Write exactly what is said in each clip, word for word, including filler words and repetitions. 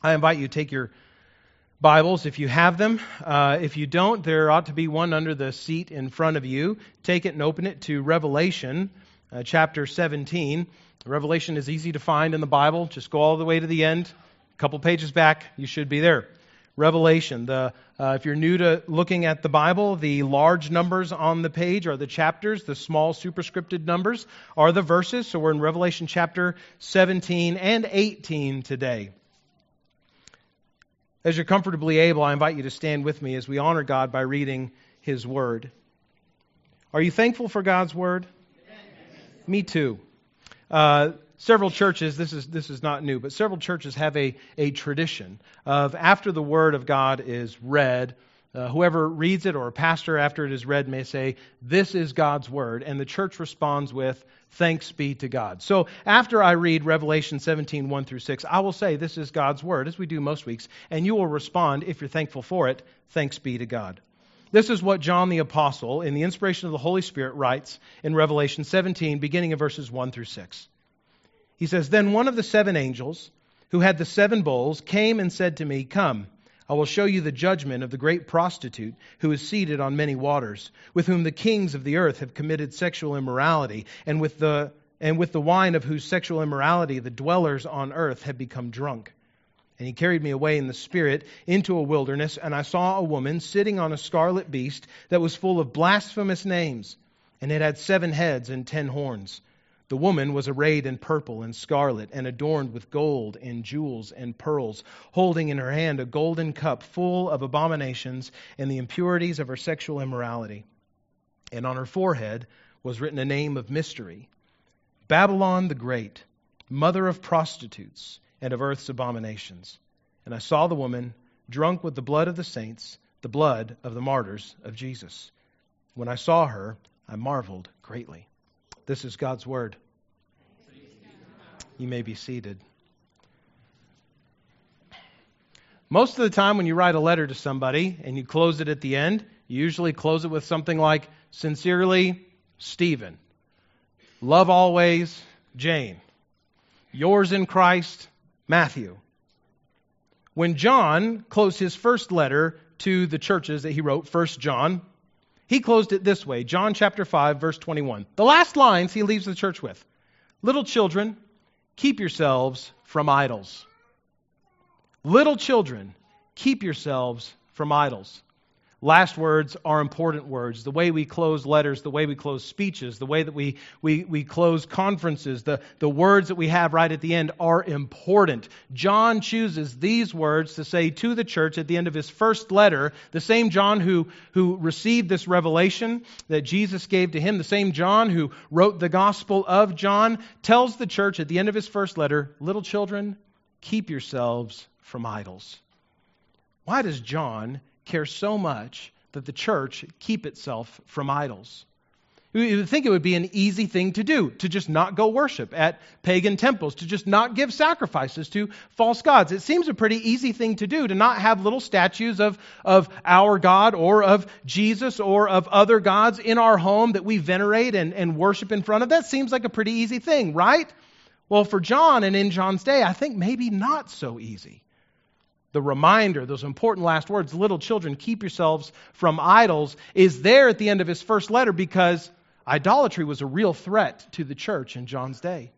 I invite you to take your Bibles if you have them. Uh, if you don't, there ought to be one under the seat in front of you. Take it and open it to Revelation uh, chapter seventeen. Revelation is easy to find in the Bible. Just go all the way to the end. A couple pages back, you should be there. Revelation. The, uh, if you're new to looking at the Bible, the large numbers on the page are the chapters. The small superscripted numbers are the verses. So we're in Revelation chapter seventeen and eighteen today. As you're comfortably able, I invite you to stand with me as we honor God by reading His Word. Are you thankful for God's Word? Yes. Me too. Uh, Several churches, this is this is not new, but several churches have a, a tradition of after the Word of God is read, uh, whoever reads it or a pastor after it is read may say, "This is God's Word," and the church responds with, "Thanks be to God." So after I read Revelation seventeen, one through six, I will say, "This is God's Word," as we do most weeks, and you will respond, if you're thankful for it, "Thanks be to God." This is what John the Apostle, in the inspiration of the Holy Spirit, writes in Revelation seventeen, beginning of verses one through six. He says, "Then one of the seven angels who had the seven bowls came and said to me, 'Come, I will show you the judgment of the great prostitute who is seated on many waters, with whom the kings of the earth have committed sexual immorality, and with the and with the wine of whose sexual immorality the dwellers on earth have become drunk.' And he carried me away in the Spirit into a wilderness, and I saw a woman sitting on a scarlet beast that was full of blasphemous names, and it had seven heads and ten horns. The woman was arrayed in purple and scarlet and adorned with gold and jewels and pearls, holding in her hand a golden cup full of abominations and the impurities of her sexual immorality. And on her forehead was written a name of mystery, Babylon the Great, mother of prostitutes and of earth's abominations. And I saw the woman drunk with the blood of the saints, the blood of the martyrs of Jesus. When I saw her, I marveled greatly." This is God's Word. You may be seated. Most of the time when you write a letter to somebody and you close it at the end, you usually close it with something like, "Sincerely, Stephen. Love always, Jane. Yours in Christ, Matthew." When John closed his first letter to the churches that he wrote, First John, he closed it this way, John chapter five, verse twenty-one. The last lines he leaves the church with, "Little children, keep yourselves from idols." Little children, keep yourselves from idols. Last words are important words. The way we close letters, the way we close speeches, the way that we we, we close conferences, the, the words that we have right at the end are important. John chooses these words to say to the church at the end of his first letter, the same John who, who received this revelation that Jesus gave to him, the same John who wrote the Gospel of John, tells the church at the end of his first letter, "Little children, keep yourselves from idols." Why does John care so much that the church keep itself from idols? You would think it would be an easy thing to do, to just not go worship at pagan temples, to just not give sacrifices to false gods. It seems a pretty easy thing to do, to not have little statues of, of our God or of Jesus or of other gods in our home that we venerate and, and worship in front of. That seems like a pretty easy thing, right? Well, for John and in John's day, I think maybe not so easy. The reminder, those important last words, "Little children, keep yourselves from idols," is there at the end of his first letter because idolatry was a real threat to the church in John's day.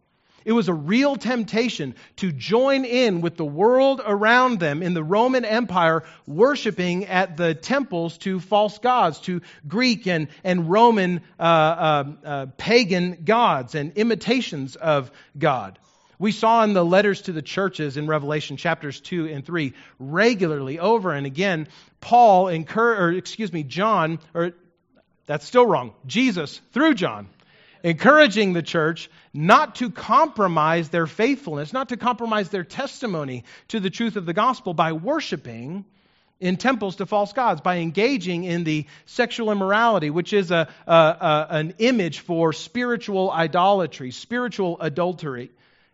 It was a real temptation to join in with the world around them in the Roman Empire, worshiping at the temples to false gods, to Greek and, and Roman uh, uh, uh, pagan gods and imitations of God. We saw in the letters to the churches in Revelation chapters two and three, regularly over and again, Paul encouraged, or excuse me, John, or that's still wrong, Jesus through John, encouraging the church not to compromise their faithfulness, not to compromise their testimony to the truth of the gospel by worshiping in temples to false gods, by engaging in the sexual immorality, which is a, a, a an image for spiritual idolatry, spiritual adultery.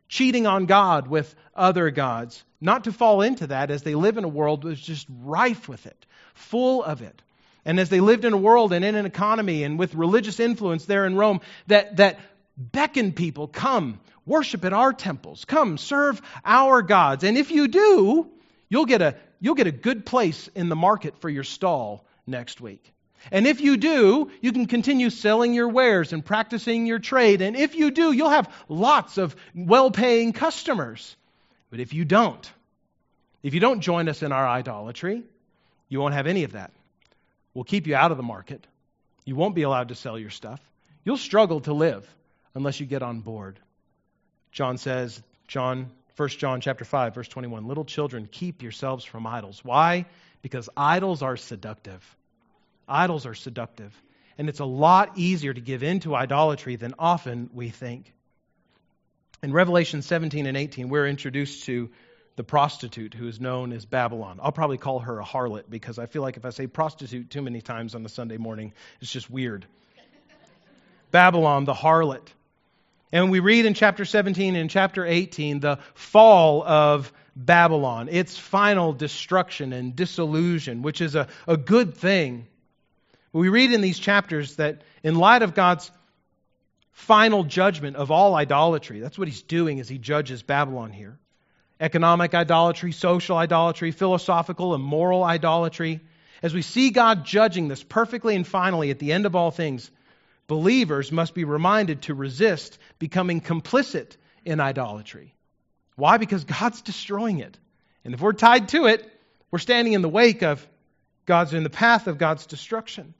Cheating on God with other gods, not to fall into that as they live in a world that's just rife with it, full of it. And as they lived in a world and in an economy and with religious influence there in Rome that, that beckoned people, "Come, worship at our temples, come, serve our gods. And if you do, You'll get a you'll get a good place in the market for your stall next week. And if you do, you can continue selling your wares and practicing your trade. And if you do, you'll have lots of well-paying customers. But if you don't, if you don't join us in our idolatry, you won't have any of that. We'll keep you out of the market. You won't be allowed to sell your stuff. You'll struggle to live unless you get on board. John says, John, First John chapter five, verse twenty-one, little children, keep yourselves from idols. Why? Because idols are seductive. Idols are seductive. And it's a lot easier to give in to idolatry than often we think. In Revelation seventeen and eighteen, we're introduced to the prostitute who is known as Babylon. I'll probably call her a harlot because I feel like if I say prostitute too many times on a Sunday morning, it's just weird. Babylon, the harlot. And we read in chapter seventeen and chapter eighteen the fall of Babylon, its final destruction and dissolution, which is a, a good thing. We read in these chapters that in light of God's final judgment of all idolatry, that's what he's doing as he judges Babylon here. Economic idolatry, social idolatry, philosophical and moral idolatry. As we see God judging this perfectly and finally at the end of all things, believers must be reminded to resist becoming complicit in idolatry. Why? Because God's destroying it. And if we're tied to it, we're standing in the wake of God's, in the path of God's destruction.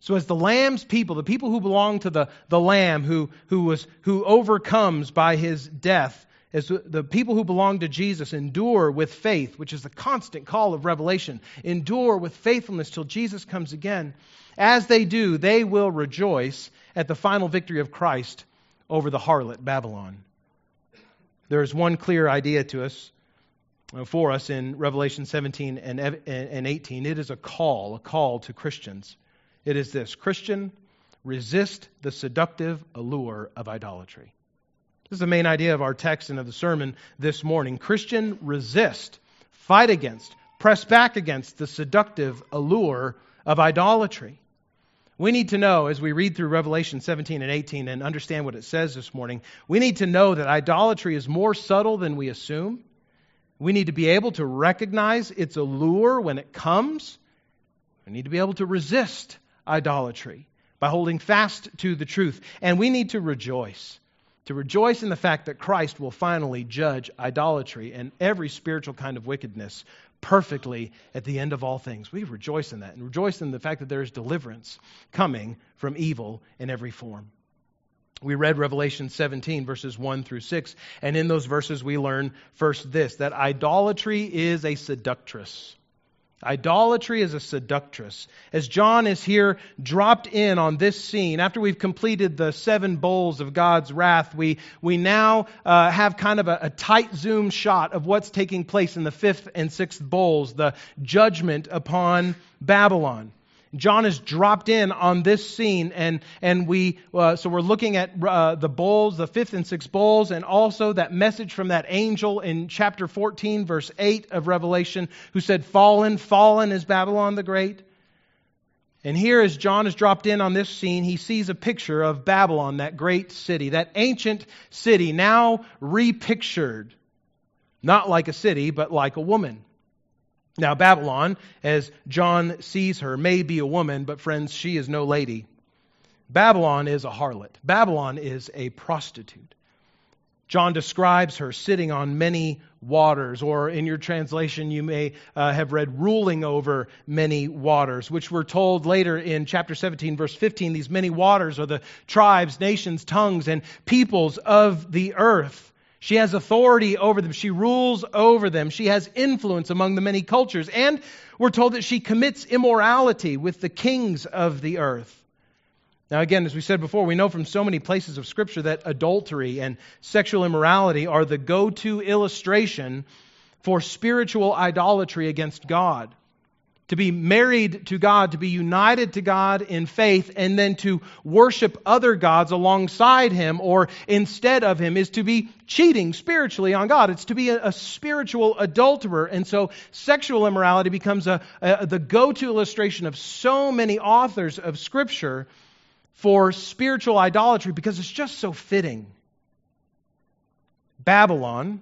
So as the Lamb's people, the people who belong to the, the Lamb who, who was, who overcomes by his death, as the people who belong to Jesus endure with faith, which is the constant call of Revelation, endure with faithfulness till Jesus comes again. As they do, they will rejoice at the final victory of Christ over the harlot Babylon. There is one clear idea to us, for us in Revelation seventeen and eighteen. It is a call, a call to Christians. It is this: Christian, resist the seductive allure of idolatry. This is the main idea of our text and of the sermon this morning. Christian, resist, fight against, press back against the seductive allure of idolatry. We need to know, as we read through Revelation seventeen and eighteen and understand what it says this morning, we need to know that idolatry is more subtle than we assume. We need to be able to recognize its allure when it comes. We need to be able to resist idolatry by holding fast to the truth. And we need to rejoice. To rejoice in the fact that Christ will finally judge idolatry and every spiritual kind of wickedness perfectly at the end of all things. We rejoice in that and rejoice in the fact that there is deliverance coming from evil in every form. We read Revelation seventeen, verses one through six, and in those verses we learn first this, that idolatry is a seductress. Idolatry is a seductress. As John is here dropped in on this scene, after we've completed the seven bowls of God's wrath, we, we now uh, have kind of a, a tight zoom shot of what's taking place in the fifth and sixth bowls, the judgment upon Babylon. John is dropped in on this scene, and and we uh, so we're looking at uh, the bowls, the fifth and sixth bowls, and also that message from that angel in chapter fourteen, verse eight of Revelation, who said, "Fallen, fallen is Babylon the Great." And here, as John is dropped in on this scene, he sees a picture of Babylon, that great city, that ancient city, now repictured, not like a city, but like a woman. Now, Babylon, as John sees her, may be a woman, but friends, she is no lady. Babylon is a harlot. Babylon is a prostitute. John describes her sitting on many waters, or in your translation, you may uh, have read ruling over many waters, which we're told later in chapter seventeen, verse fifteen, these many waters are the tribes, nations, tongues, and peoples of the earth. She has authority over them. She rules over them. She has influence among the many cultures. And we're told that she commits immorality with the kings of the earth. Now, again, as we said before, we know from so many places of Scripture that adultery and sexual immorality are the go-to illustration for spiritual idolatry against God. To be married to God, to be united to God in faith, and then to worship other gods alongside Him or instead of Him is to be cheating spiritually on God. It's to be a, a spiritual adulterer. And so sexual immorality becomes a, a, the go-to illustration of so many authors of Scripture for spiritual idolatry because it's just so fitting. Babylon,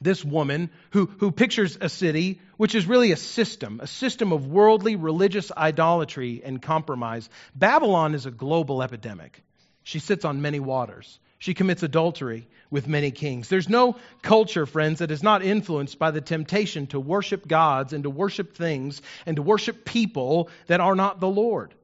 this woman who, who pictures a city, which is really a system, a system of worldly religious idolatry and compromise. Babylon is a global epidemic. She sits on many waters. She commits adultery with many kings. There's no culture, friends, that is not influenced by the temptation to worship gods and to worship things and to worship people that are not the Lord.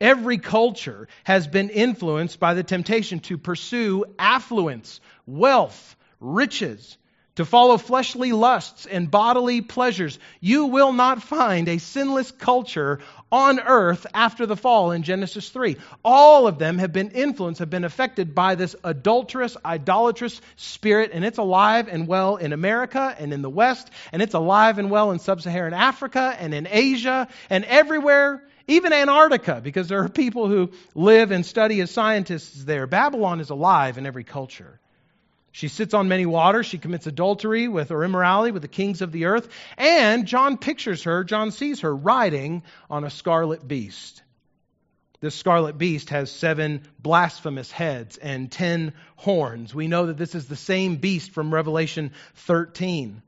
Every culture has been influenced by the temptation to pursue affluence, wealth, riches, to follow fleshly lusts and bodily pleasures. You will not find a sinless culture on earth after the fall in Genesis three. All of them have been influenced, have been affected by this adulterous, idolatrous spirit, and it's alive and well in America and in the West, and it's alive and well in sub-Saharan Africa and in Asia and everywhere, even Antarctica, because there are people who live and study as scientists there. Babylon is alive in every culture. She sits on many waters. She commits adultery with or immorality with the kings of the earth. And John pictures her, John sees her riding on a scarlet beast. This scarlet beast has seven blasphemous heads and ten horns. We know that this is the same beast from Revelation thirteen.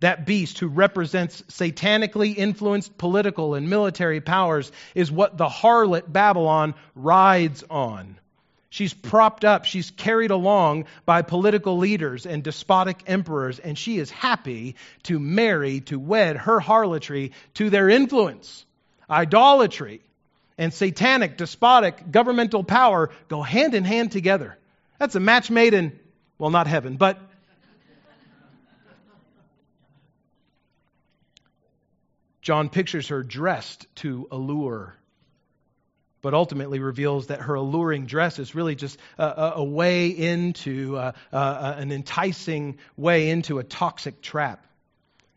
That beast, who represents satanically influenced political and military powers, is what the harlot Babylon rides on. She's propped up, she's carried along by political leaders and despotic emperors, and she is happy to marry, to wed her harlotry to their influence. Idolatry and satanic, despotic, governmental power go hand in hand together. That's a match made in, well, not heaven, but John pictures her dressed to allure, but ultimately reveals that her alluring dress is really just a, a way into, a, a, an enticing way into a toxic trap.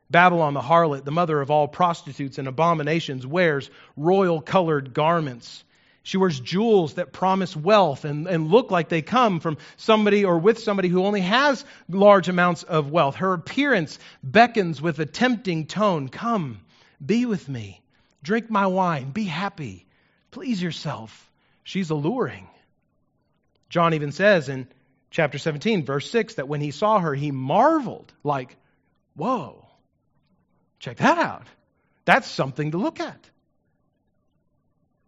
Babylon the harlot, the mother of all prostitutes and abominations, wears royal colored garments. She wears jewels that promise wealth and, and look like they come from somebody or with somebody who only has large amounts of wealth. Her appearance beckons with a tempting tone. Come, be with me, drink my wine, be happy. Please yourself. She's alluring. John even says in chapter seventeen, verse six, that when he saw her, he marveled, like, whoa, check that out. That's something to look at.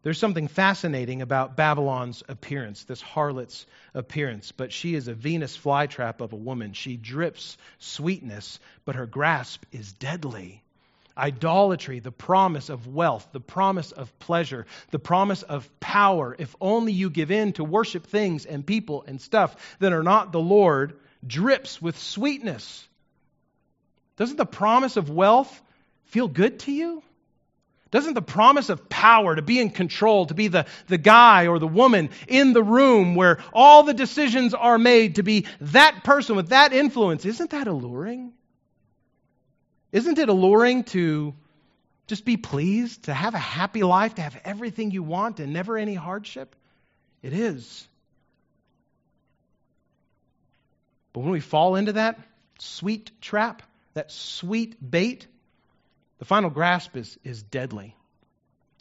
There's something fascinating about Babylon's appearance, this harlot's appearance, but she is a Venus flytrap of a woman. She drips sweetness, but her grasp is deadly. Idolatry, the promise of wealth, the promise of pleasure, the promise of power. If only you give in to worship things and people and stuff that are not the Lord, drips with sweetness. Doesn't the promise of wealth feel good to you? Doesn't the promise of power, to be in control, to be the, the guy or the woman in the room where all the decisions are made, to be that person with that influence, isn't that alluring? Isn't it alluring to just be pleased, to have a happy life, to have everything you want and never any hardship? It is. But when we fall into that sweet trap, that sweet bait, the final grasp is, is deadly.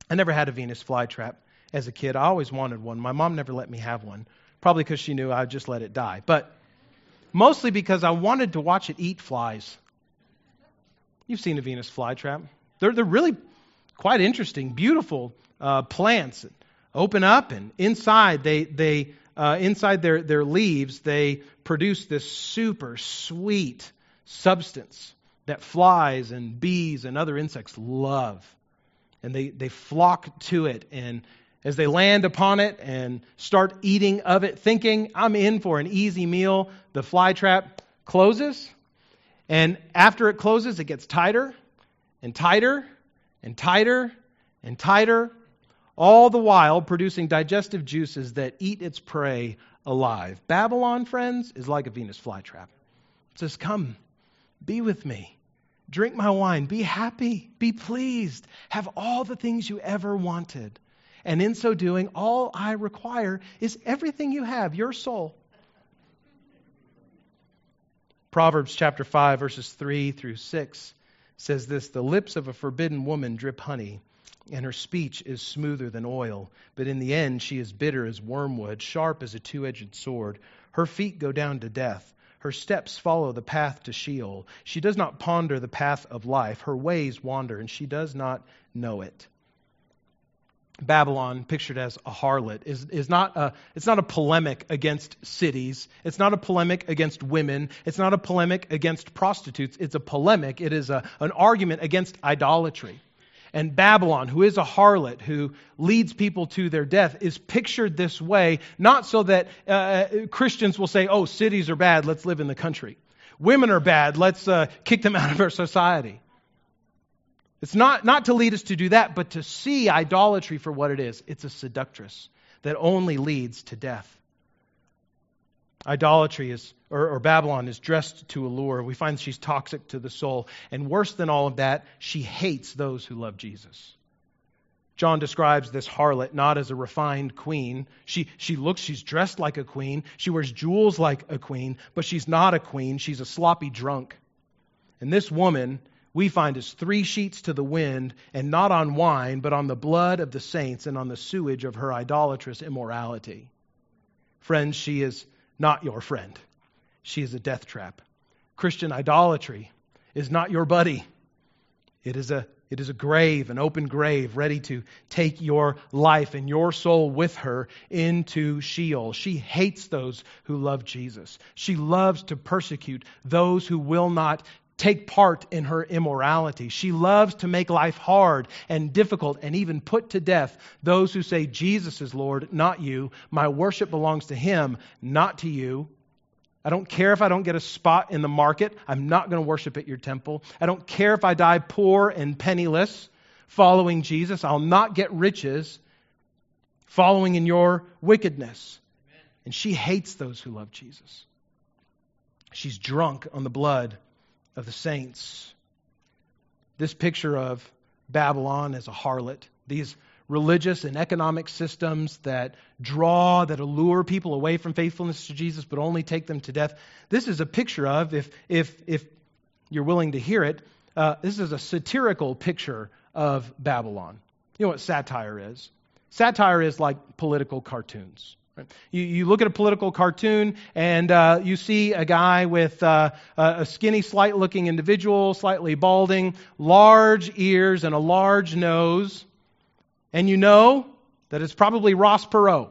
I never had a Venus flytrap as a kid. I always wanted one. My mom never let me have one, probably because she knew I would just let it die. But mostly because I wanted to watch it eat flies. You've seen a Venus flytrap. They're, they're really quite interesting, beautiful uh, plants that open up, and inside they they uh, inside their, their leaves they produce this super sweet substance that flies and bees and other insects love, and they they flock to it, and as they land upon it and start eating of it, thinking, I'm in for an easy meal, the flytrap closes. And after it closes, it gets tighter and tighter and tighter and tighter, all the while producing digestive juices that eat its prey alive. Babylon, friends, is like a Venus flytrap. It says, come, be with me, drink my wine, be happy, be pleased, have all the things you ever wanted. And in so doing, all I require is everything you have, your soul. Proverbs chapter five, verses three through six says this, the lips of a forbidden woman drip honey, and her speech is smoother than oil. But in the end, she is bitter as wormwood, sharp as a two-edged sword. Her feet go down to death. Her steps follow the path to Sheol. She does not ponder the path of life. Her ways wander, and she does not know it. Babylon, pictured as a harlot, is, is not a, it's not a polemic against cities. It's not a polemic against women. It's not a polemic against prostitutes. It's a polemic. It is a, an argument against idolatry. And Babylon, who is a harlot, who leads people to their death, is pictured this way, not so that uh, Christians will say, oh, cities are bad, let's live in the country. Women are bad, let's uh, kick them out of our society. It's not, not to lead us to do that, but to see idolatry for what it is. It's a seductress that only leads to death. Idolatry is, or, or Babylon is dressed to allure. We find she's toxic to the soul. And worse than all of that, she hates those who love Jesus. John describes this harlot not as a refined queen. She, she looks, she's dressed like a queen. She wears jewels like a queen, but she's not a queen. She's a sloppy drunk. And this woman, we find, is three sheets to the wind, and not on wine, but on the blood of the saints and on the sewage of her idolatrous immorality. Friends, she is not your friend. She is a death trap. Christian idolatry is not your buddy. It is a it is a grave, an open grave, ready to take your life and your soul with her into Sheol. She hates those who love Jesus. She loves to persecute those who will not take part in her immorality. She loves to make life hard and difficult and even put to death those who say, Jesus is Lord, not you. My worship belongs to Him, not to you. I don't care if I don't get a spot in the market. I'm not going to worship at your temple. I don't care if I die poor and penniless following Jesus. I'll not get riches following in your wickedness. Amen. And she hates those who love Jesus. She's drunk on the blood of the saints. This picture of Babylon as a harlot, these religious and economic systems that draw, that allure people away from faithfulness to Jesus, but only take them to death. This is a picture of, if if if you're willing to hear it, uh, this is a satirical picture of Babylon. You know what satire is? Satire is like political cartoons. Right. You, you look at a political cartoon and uh, you see a guy with uh, a skinny, slight-looking individual, slightly balding, large ears and a large nose, and you know that it's probably Ross Perot,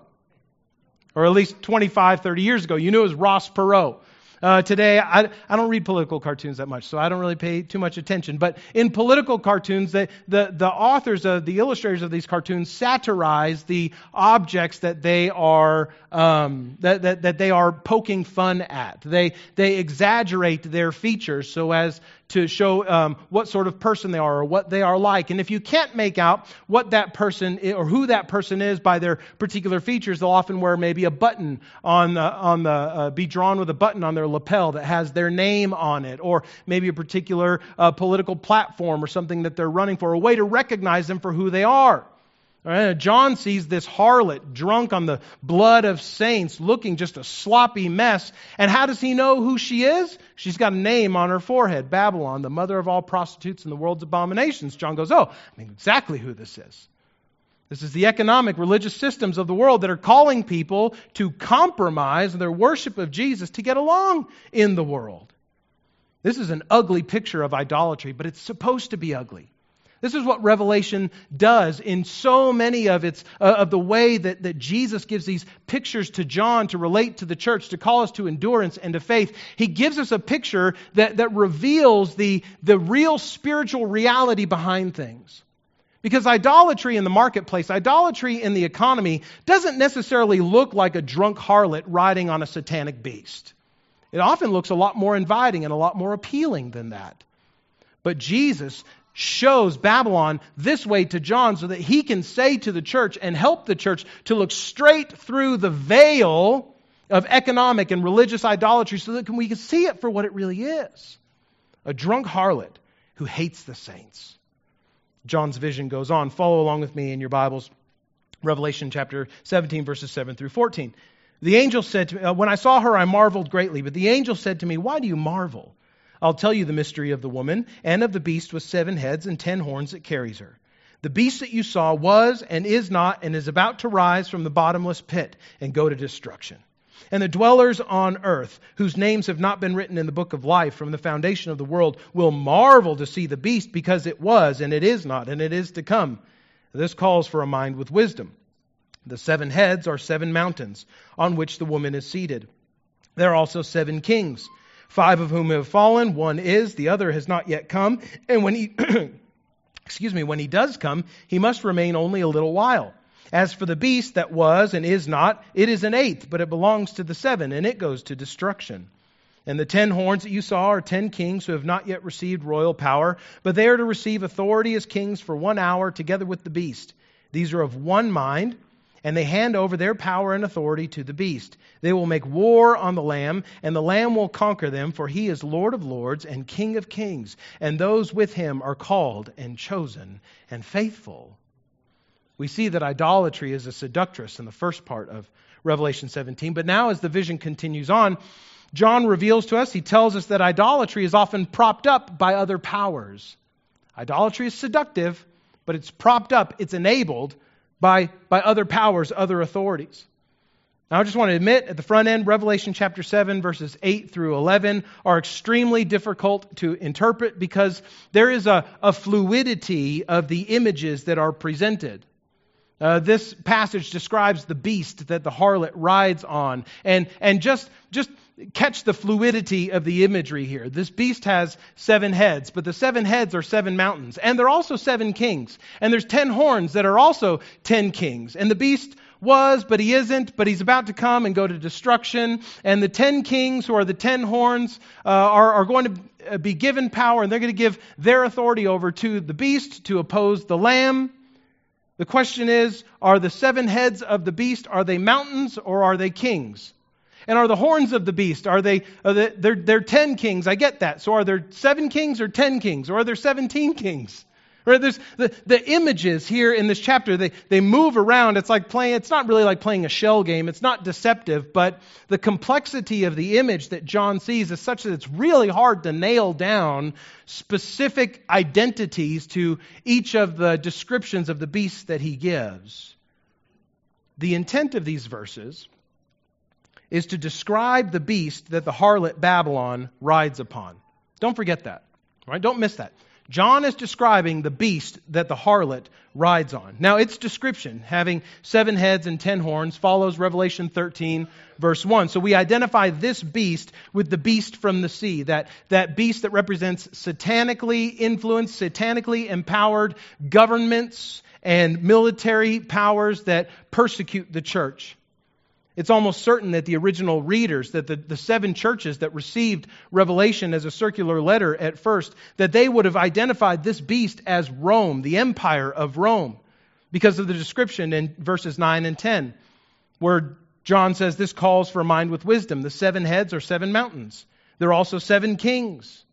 or at least twenty-five, thirty years ago, you knew it was Ross Perot. Uh, today, I, I don't read political cartoons that much, so I don't really pay too much attention. But in political cartoons, the, the, the authors, of the illustrators of these cartoons satirize the objects that they are um, that, that that they are poking fun at. They they exaggerate their features so as to show um, what sort of person they are or what they are like. And if you can't make out what that person is, or who that person is by their particular features, they'll often wear maybe a button on the, on the uh, be drawn with a button on their lapel that has their name on it, or maybe a particular uh, political platform or something that they're running for, a way to recognize them for who they are. All right? John sees this harlot drunk on the blood of saints, looking just a sloppy mess. And how does he know who she is? She's got a name on her forehead, Babylon, the mother of all prostitutes and the world's abominations. John goes, oh, I know exactly who this is. This is the economic, religious systems of the world that are calling people to compromise their worship of Jesus to get along in the world. This is an ugly picture of idolatry, but it's supposed to be ugly. This is what Revelation does in so many of its uh, of the way that, that Jesus gives these pictures to John to relate to the church, to call us to endurance and to faith. He gives us a picture that, that reveals the, the real spiritual reality behind things. Because idolatry in the marketplace, idolatry in the economy, doesn't necessarily look like a drunk harlot riding on a satanic beast. It often looks a lot more inviting and a lot more appealing than that. But Jesus shows Babylon this way to John so that he can say to the church and help the church to look straight through the veil of economic and religious idolatry so that we can see it for what it really is. A drunk harlot who hates the saints. John's vision goes on. Follow along with me in your Bibles. Revelation chapter seventeen, verses seven through fourteen. The angel said to me, uh, when I saw her, I marveled greatly. But the angel said to me, why do you marvel? I'll tell you the mystery of the woman and of the beast with seven heads and ten horns that carries her. The beast that you saw was and is not and is about to rise from the bottomless pit and go to destruction. And the dwellers on earth, whose names have not been written in the book of life from the foundation of the world, will marvel to see the beast, because it was, and it is not, and it is to come. This calls for a mind with wisdom. The seven heads are seven mountains on which the woman is seated. There are also seven kings, five of whom have fallen. One is, the other has not yet come. And when he, excuse me, when he does come, he must remain only a little while. As for the beast that was and is not, it is an eighth, but it belongs to the seven, and it goes to destruction. And the ten horns that you saw are ten kings who have not yet received royal power, but they are to receive authority as kings for one hour together with the beast. These are of one mind, and they hand over their power and authority to the beast. They will make war on the Lamb, and the Lamb will conquer them, for he is Lord of lords and King of kings, and those with him are called and chosen and faithful. We see that idolatry is a seductress in the first part of Revelation seventeen. But now as the vision continues on, John reveals to us, he tells us that idolatry is often propped up by other powers. Idolatry is seductive, but it's propped up, it's enabled by, by other powers, other authorities. Now, I just want to admit, at the front end, Revelation chapter seven, verses eight through eleven are extremely difficult to interpret because there is a, a fluidity of the images that are presented. Uh, this passage describes the beast that the harlot rides on. And and just, just catch the fluidity of the imagery here. This beast has seven heads, but the seven heads are seven mountains. And they're also seven kings. And there's ten horns that are also ten kings. And the beast was, but he isn't, but he's about to come and go to destruction. And the ten kings, who are the ten horns, uh, are, are going to be given power, and they're going to give their authority over to the beast to oppose the Lamb. The question is, are the seven heads of the beast, are they mountains or are they kings? And are the horns of the beast, are they, are they they're, they're ten kings, I get that. So are there seven kings or ten kings? Or are there seventeen kings? Right? There's the, the images here in this chapter, they, they move around. It's like playing, it's not really like playing a shell game. It's not deceptive, but the complexity of the image that John sees is such that it's really hard to nail down specific identities to each of the descriptions of the beasts that he gives. The intent of these verses is to describe the beast that the harlot Babylon rides upon. Don't forget that, right? Don't miss that. John is describing the beast that the harlot rides on. Now, its description, having seven heads and ten horns, follows Revelation thirteen, verse one. So we identify this beast with the beast from the sea, that, that beast that represents satanically influenced, satanically empowered governments and military powers that persecute the church. It's almost certain that the original readers, that the, the seven churches that received Revelation as a circular letter at first, that they would have identified this beast as Rome, the empire of Rome, because of the description in verses nine and ten, where John says this calls for a mind with wisdom. The seven heads are seven mountains. There are also seven kings.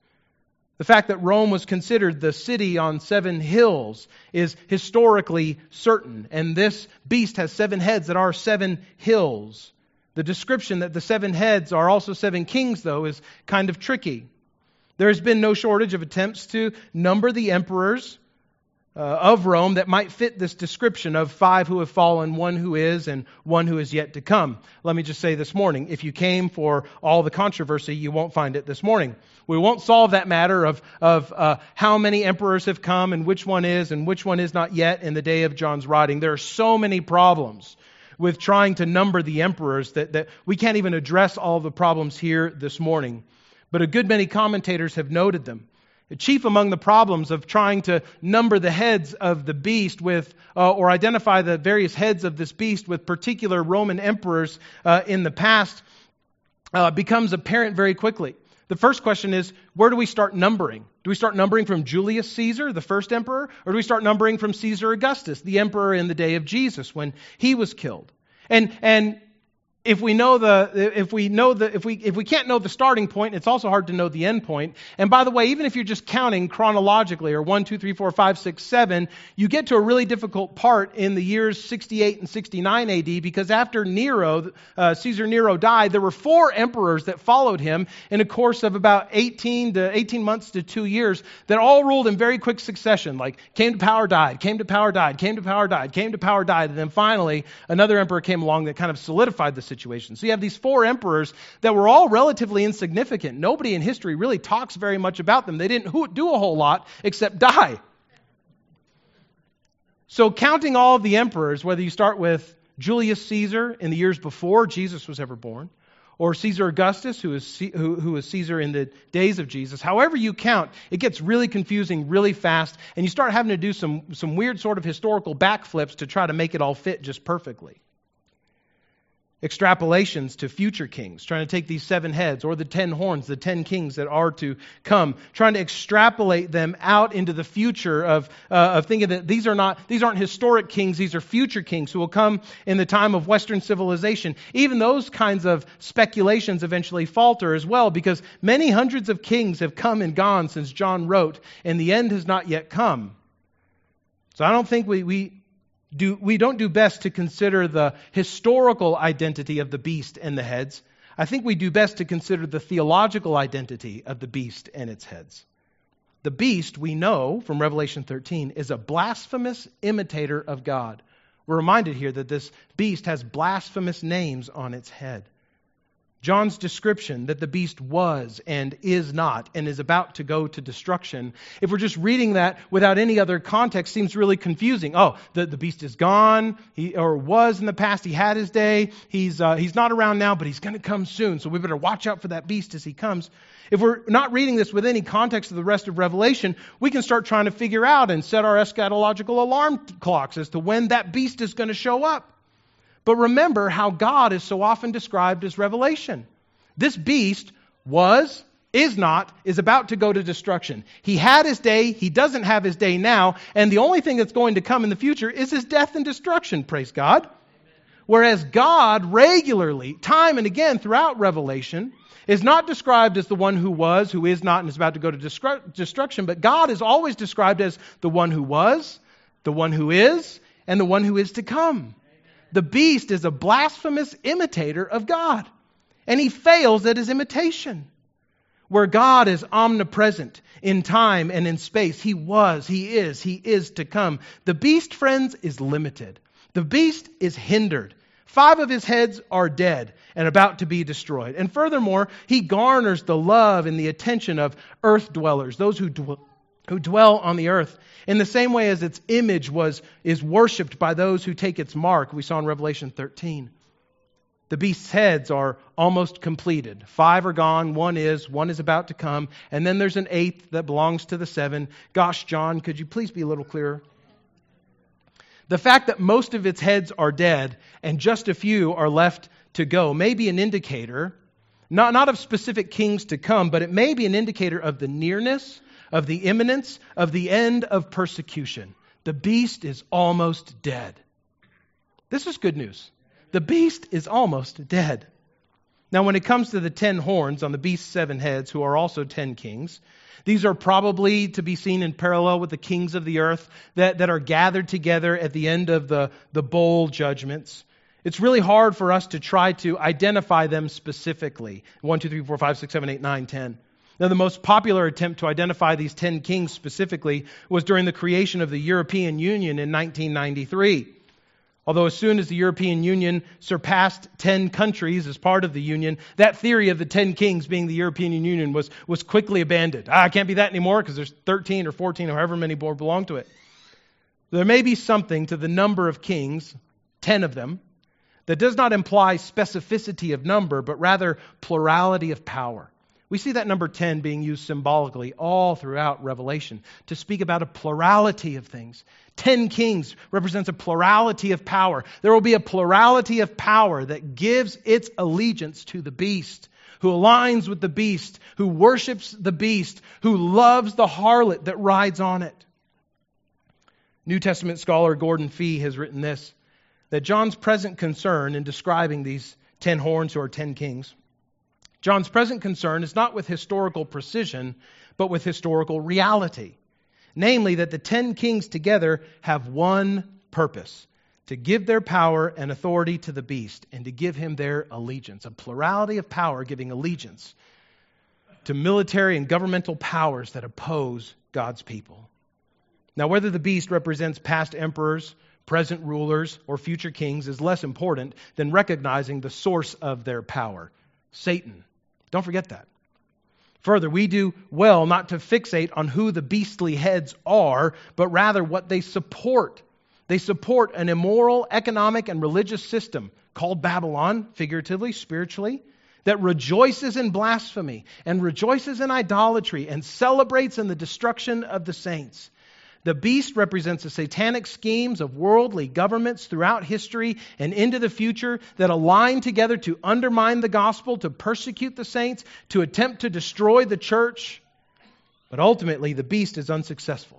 The fact that Rome was considered the city on seven hills is historically certain. And this beast has seven heads that are seven hills. The description that the seven heads are also seven kings, though, is kind of tricky. There has been no shortage of attempts to number the emperors uh, of Rome that might fit this description of five who have fallen, one who is, and one who is yet to come. Let me just say this morning, if you came for all the controversy, you won't find it this morning. We won't solve that matter of, of uh, how many emperors have come and which one is and which one is not yet in the day of John's writing. There are so many problems with trying to number the emperors that, that we can't even address all the problems here this morning. But a good many commentators have noted them. Chief among the problems of trying to number the heads of the beast with, uh, or identify the various heads of this beast with particular Roman emperors uh, in the past uh, becomes apparent very quickly. The first question is, where do we start numbering? Do we start numbering from Julius Caesar, the first emperor? Or do we start numbering from Caesar Augustus, the emperor in the day of Jesus when he was killed? And and if we know the if we know the if we if we can't know the starting point, it's also hard to know the end point. And by the way, even if you're just counting chronologically or one, two, three, four, five, six, seven, you get to a really difficult part in the years sixty-eight and sixty-nine A D because after Nero, uh, Caesar Nero died, there were four emperors that followed him in a course of about eighteen to eighteen months to two years that all ruled in very quick succession. Like came to power, died, came to power, died, came to power, died, came to power, died, and then finally another emperor came along that kind of solidified the situation. situation. So you have these four emperors that were all relatively insignificant. Nobody in history really talks very much about them. They didn't do a whole lot except die. So counting all of the emperors, whether you start with Julius Caesar in the years before Jesus was ever born, or Caesar Augustus, who is who, who is Caesar in the days of Jesus. However you count, it gets really confusing really fast, and you start having to do some, some weird sort of historical backflips to try to make it all fit just perfectly. Extrapolations to future kings, trying to take these seven heads or the ten horns, the ten kings that are to come, trying to extrapolate them out into the future of uh, of thinking that these are not these aren't historic kings, these are future kings who will come in the time of Western civilization. Even those kinds of speculations eventually falter as well, because many hundreds of kings have come and gone since John wrote, and the end has not yet come. So I don't think we we. Do, we don't do best to consider the historical identity of the beast and the heads. I think we do best to consider the theological identity of the beast and its heads. The beast, we know from Revelation thirteen, is a blasphemous imitator of God. We're reminded here that this beast has blasphemous names on its head. John's description that the beast was and is not and is about to go to destruction, if we're just reading that without any other context, seems really confusing. Oh, the, the beast is gone, he, or was in the past, he had his day, he's uh, he's not around now, but he's going to come soon, so we better watch out for that beast as he comes. If we're not reading this with any context of the rest of Revelation, we can start trying to figure out and set our eschatological alarm clocks as to when that beast is going to show up. But remember how God is so often described as revelation. This beast was, is not, is about to go to destruction. He had his day, he doesn't have his day now, and the only thing that's going to come in the future is his death and destruction, praise God. Amen. Whereas God regularly, time and again throughout Revelation, is not described as the one who was, who is not, and is about to go to destru- destruction, but God is always described as the one who was, the one who is, and the one who is to come. The beast is a blasphemous imitator of God, and he fails at his imitation. Where God is omnipresent in time and in space, he was, he is, he is to come. The beast, friends, is limited. The beast is hindered. Five of his heads are dead and about to be destroyed. And furthermore, he garners the love and the attention of earth dwellers, those who dwell. who dwell on the earth, in the same way as its image was is worshipped by those who take its mark, we saw in Revelation thirteen. The beast's heads are almost completed. Five are gone, one is, one is about to come, and then there's an eighth that belongs to the seven. Gosh, John, could you please be a little clearer? The fact that most of its heads are dead and just a few are left to go may be an indicator, not, not of specific kings to come, but it may be an indicator of the nearness, of the imminence of the end of persecution. The beast is almost dead. This is good news. The beast is almost dead. Now, when it comes to the ten horns on the beast's seven heads, who are also ten kings, these are probably to be seen in parallel with the kings of the earth that, that are gathered together at the end of the, the bowl judgments. It's really hard for us to try to identify them specifically. one, two, three, four, five, six, seven, eight, nine, ten. Now, the most popular attempt to identify these ten kings specifically was during the creation of the European Union in nineteen ninety-three. Although as soon as the European Union surpassed ten countries as part of the Union, that theory of the ten kings being the European Union was, was quickly abandoned. Ah, it can't be that anymore because there's thirteen or fourteen or however many more belong to it. There may be something to the number of kings, ten of them, that does not imply specificity of number, but rather plurality of power. We see that number ten being used symbolically all throughout Revelation to speak about a plurality of things. Ten kings represents a plurality of power. There will be a plurality of power that gives its allegiance to the beast, who aligns with the beast, who worships the beast, who loves the harlot that rides on it. New Testament scholar Gordon Fee has written this, that John's present concern in describing these ten horns or ten kings, John's present concern is not with historical precision, but with historical reality. Namely, that the ten kings together have one purpose, to give their power and authority to the beast and to give him their allegiance. A plurality of power giving allegiance to military and governmental powers that oppose God's people. Now, whether the beast represents past emperors, present rulers or future kings is less important than recognizing the source of their power, Satan. Don't forget that. Further, we do well not to fixate on who the beastly heads are, but rather what they support. They support an immoral economic and religious system called Babylon, figuratively, spiritually, that rejoices in blasphemy and rejoices in idolatry and celebrates in the destruction of the saints. The beast represents the satanic schemes of worldly governments throughout history and into the future that align together to undermine the gospel, to persecute the saints, to attempt to destroy the church. But ultimately, the beast is unsuccessful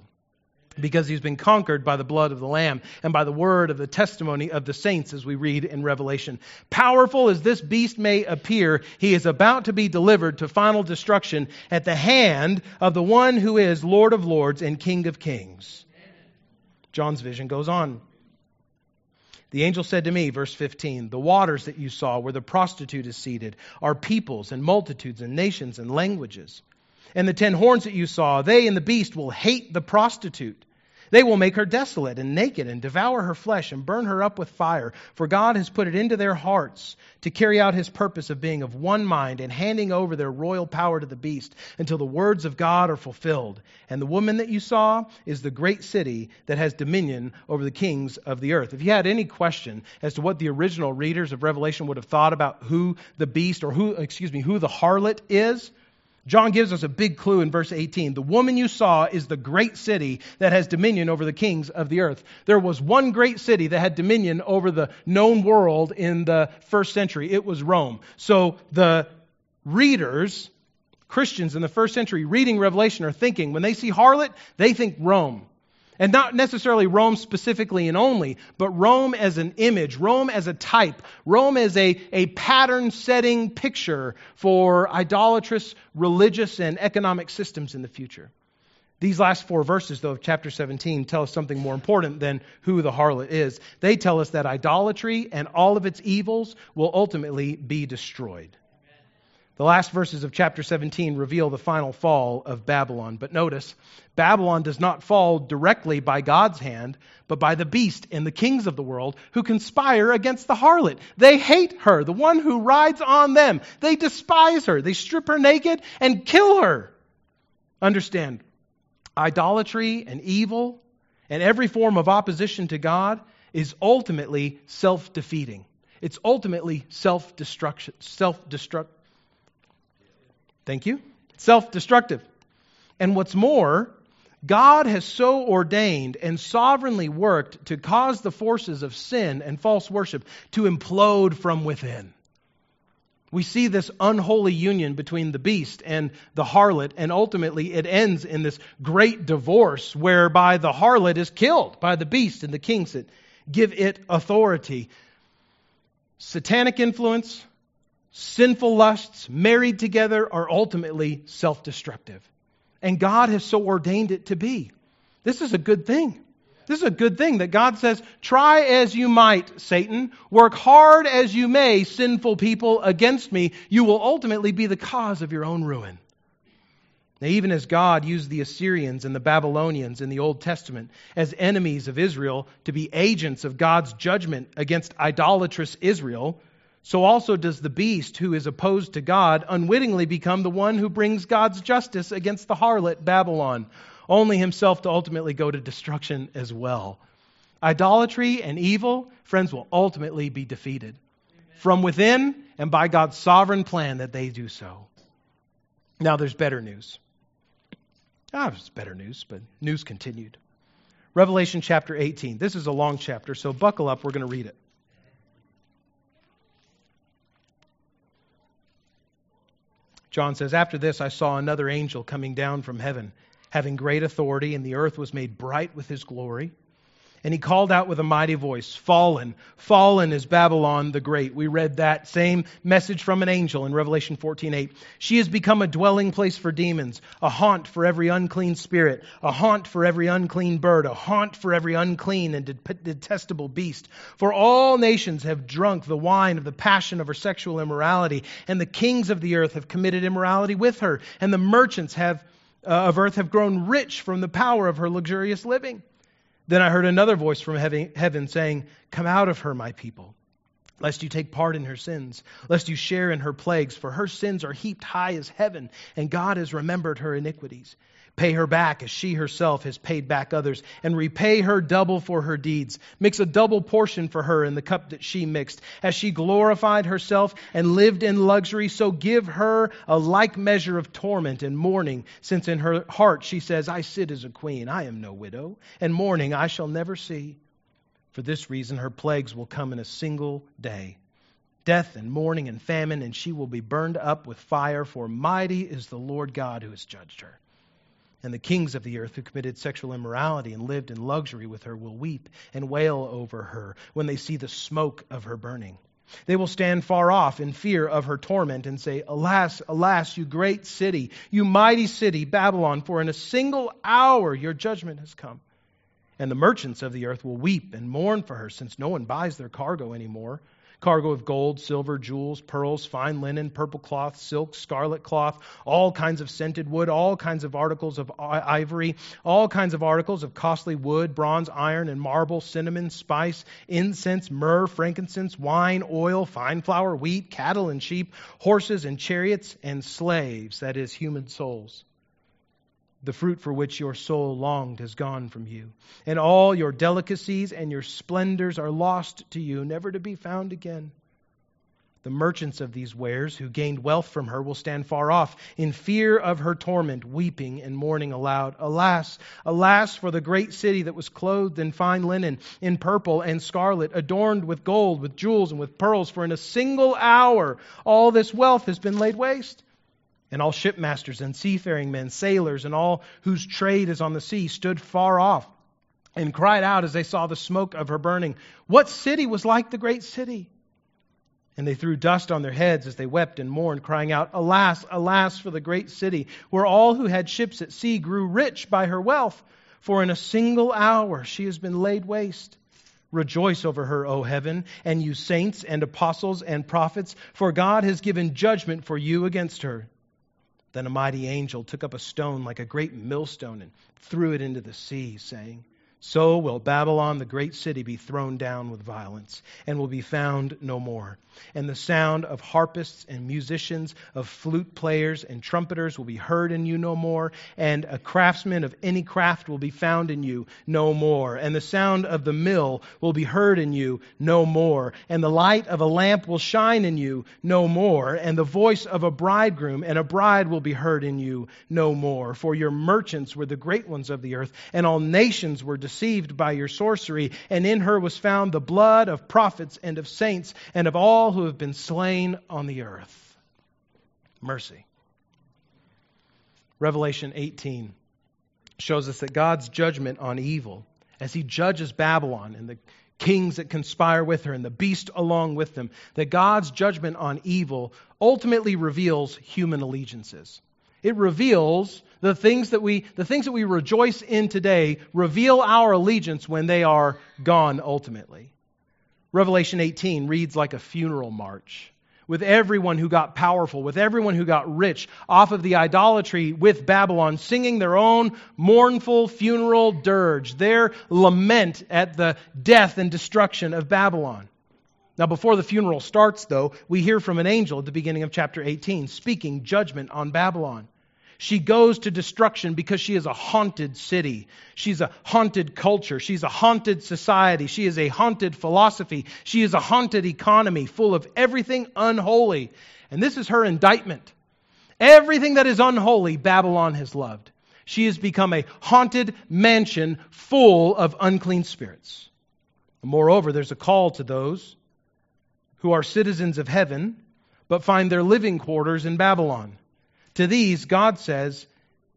because he's been conquered by the blood of the Lamb and by the word of the testimony of the saints, as we read in Revelation. Powerful as this beast may appear, he is about to be delivered to final destruction at the hand of the one who is Lord of Lords and King of Kings. John's vision goes on. The angel said to me, verse fifteen, "The waters that you saw where the prostitute is seated are peoples and multitudes and nations and languages. And the ten horns that you saw, they and the beast will hate the prostitute. They will make her desolate and naked and devour her flesh and burn her up with fire. For God has put it into their hearts to carry out his purpose of being of one mind and handing over their royal power to the beast until the words of God are fulfilled. And the woman that you saw is the great city that has dominion over the kings of the earth." If you had any question as to what the original readers of Revelation would have thought about who the beast or who, excuse me, who the harlot is, John gives us a big clue in verse eighteen. The woman you saw is the great city that has dominion over the kings of the earth. There was one great city that had dominion over the known world in the first century. It was Rome. So the readers, Christians in the first century reading Revelation, are thinking, when they see harlot, they think Rome. And not necessarily Rome specifically and only, but Rome as an image, Rome as a type, Rome as a, a pattern-setting picture for idolatrous, religious, and economic systems in the future. These last four verses, though, of chapter seventeen tell us something more important than who the harlot is. They tell us that idolatry and all of its evils will ultimately be destroyed. The last verses of chapter seventeen reveal the final fall of Babylon. But notice, Babylon does not fall directly by God's hand, but by the beast and the kings of the world who conspire against the harlot. They hate her, the one who rides on them. They despise her. They strip her naked and kill her. Understand, idolatry and evil and every form of opposition to God is ultimately self-defeating. It's ultimately self-destruction, self-destruct. Thank you. Self-destructive. And what's more, God has so ordained and sovereignly worked to cause the forces of sin and false worship to implode from within. We see this unholy union between the beast and the harlot, and ultimately it ends in this great divorce whereby the harlot is killed by the beast and the kings that give it authority. Satanic influence, sinful lusts married together are ultimately self-destructive. And God has so ordained it to be. This is a good thing. This is a good thing that God says, try as you might, Satan. Work hard as you may, sinful people, against me. You will ultimately be the cause of your own ruin. Now, even as God used the Assyrians and the Babylonians in the Old Testament as enemies of Israel to be agents of God's judgment against idolatrous Israel, so also does the beast who is opposed to God unwittingly become the one who brings God's justice against the harlot Babylon, only himself to ultimately go to destruction as well. Idolatry and evil, friends, will ultimately be defeated from within and by God's sovereign plan that they do so. Now there's better news. Ah, there's better news, but news continued. Revelation chapter eighteen. This is a long chapter, so buckle up. We're going to read it. John says, "After this I saw another angel coming down from heaven, having great authority, and the earth was made bright with his glory. And he called out with a mighty voice, 'Fallen, fallen is Babylon the Great.'" We read that same message from an angel in Revelation fourteen eight. "She has become a dwelling place for demons, a haunt for every unclean spirit, a haunt for every unclean bird, a haunt for every unclean and detestable beast. For all nations have drunk the wine of the passion of her sexual immorality, and the kings of the earth have committed immorality with her, and the merchants have, uh, of earth have grown rich from the power of her luxurious living. Then I heard another voice from heaven saying, "Come out of her, my people, lest you take part in her sins, lest you share in her plagues, for her sins are heaped high as heaven, and God has remembered her iniquities. Pay her back as she herself has paid back others, and repay her double for her deeds. Mix a double portion for her in the cup that she mixed. As she glorified herself and lived in luxury, so give her a like measure of torment and mourning, since in her heart she says, 'I sit as a queen, I am no widow, and mourning I shall never see.' For this reason, her plagues will come in a single day, death and mourning and famine, and she will be burned up with fire, for mighty is the Lord God who has judged her. And the kings of the earth who committed sexual immorality and lived in luxury with her will weep and wail over her when they see the smoke of her burning. They will stand far off in fear of her torment and say, 'Alas, alas, you great city, you mighty city, Babylon, for in a single hour your judgment has come.' And the merchants of the earth will weep and mourn for her, since no one buys their cargo anymore. Cargo of gold, silver, jewels, pearls, fine linen, purple cloth, silk, scarlet cloth, all kinds of scented wood, all kinds of articles of ivory, all kinds of articles of costly wood, bronze, iron, and marble, cinnamon, spice, incense, myrrh, frankincense, wine, oil, fine flour, wheat, cattle and sheep, horses and chariots, and slaves, that is, human souls. The fruit for which your soul longed has gone from you, and all your delicacies and your splendors are lost to you, never to be found again. The merchants of these wares who gained wealth from her will stand far off in fear of her torment, weeping and mourning aloud. 'Alas, alas, for the great city that was clothed in fine linen, in purple and scarlet, adorned with gold, with jewels, and with pearls, for in a single hour all this wealth has been laid waste.' And all shipmasters and seafaring men, sailors, and all whose trade is on the sea stood far off and cried out as they saw the smoke of her burning, 'What city was like the great city?' And they threw dust on their heads as they wept and mourned, crying out, 'Alas, alas, for the great city, where all who had ships at sea grew rich by her wealth, for in a single hour she has been laid waste.' Rejoice over her, O heaven, and you saints and apostles and prophets, for God has given judgment for you against her." Then a mighty angel took up a stone like a great millstone and threw it into the sea, saying, "So will Babylon, the great city, be thrown down with violence and will be found no more. And the sound of harpists and musicians, of flute players and trumpeters will be heard in you no more. And a craftsman of any craft will be found in you no more. And the sound of the mill will be heard in you no more. And the light of a lamp will shine in you no more. And the voice of a bridegroom and a bride will be heard in you no more. For your merchants were the great ones of the earth, and all nations were deceived by your sorcery, and in her was found the blood of prophets and of saints and of all who have been slain on the earth." Mercy. Revelation eighteen shows us that God's judgment on evil, as he judges Babylon and the kings that conspire with her and the beast along with them, that God's judgment on evil ultimately reveals human allegiances. It reveals the things that we the things that we rejoice in today reveal our allegiance when they are gone ultimately. Revelation eighteen reads like a funeral march, with everyone who got powerful, with everyone who got rich off of the idolatry with Babylon, singing their own mournful funeral dirge, their lament at the death and destruction of Babylon. Now, before the funeral starts, though, we hear from an angel at the beginning of chapter eighteen speaking judgment on Babylon. She goes to destruction because she is a haunted city. She's a haunted culture. She's a haunted society. She is a haunted philosophy. She is a haunted economy full of everything unholy. And this is her indictment. Everything that is unholy, Babylon has loved. She has become a haunted mansion full of unclean spirits. Moreover, there's a call to those who are citizens of heaven, but find their living quarters in Babylon. To these, God says,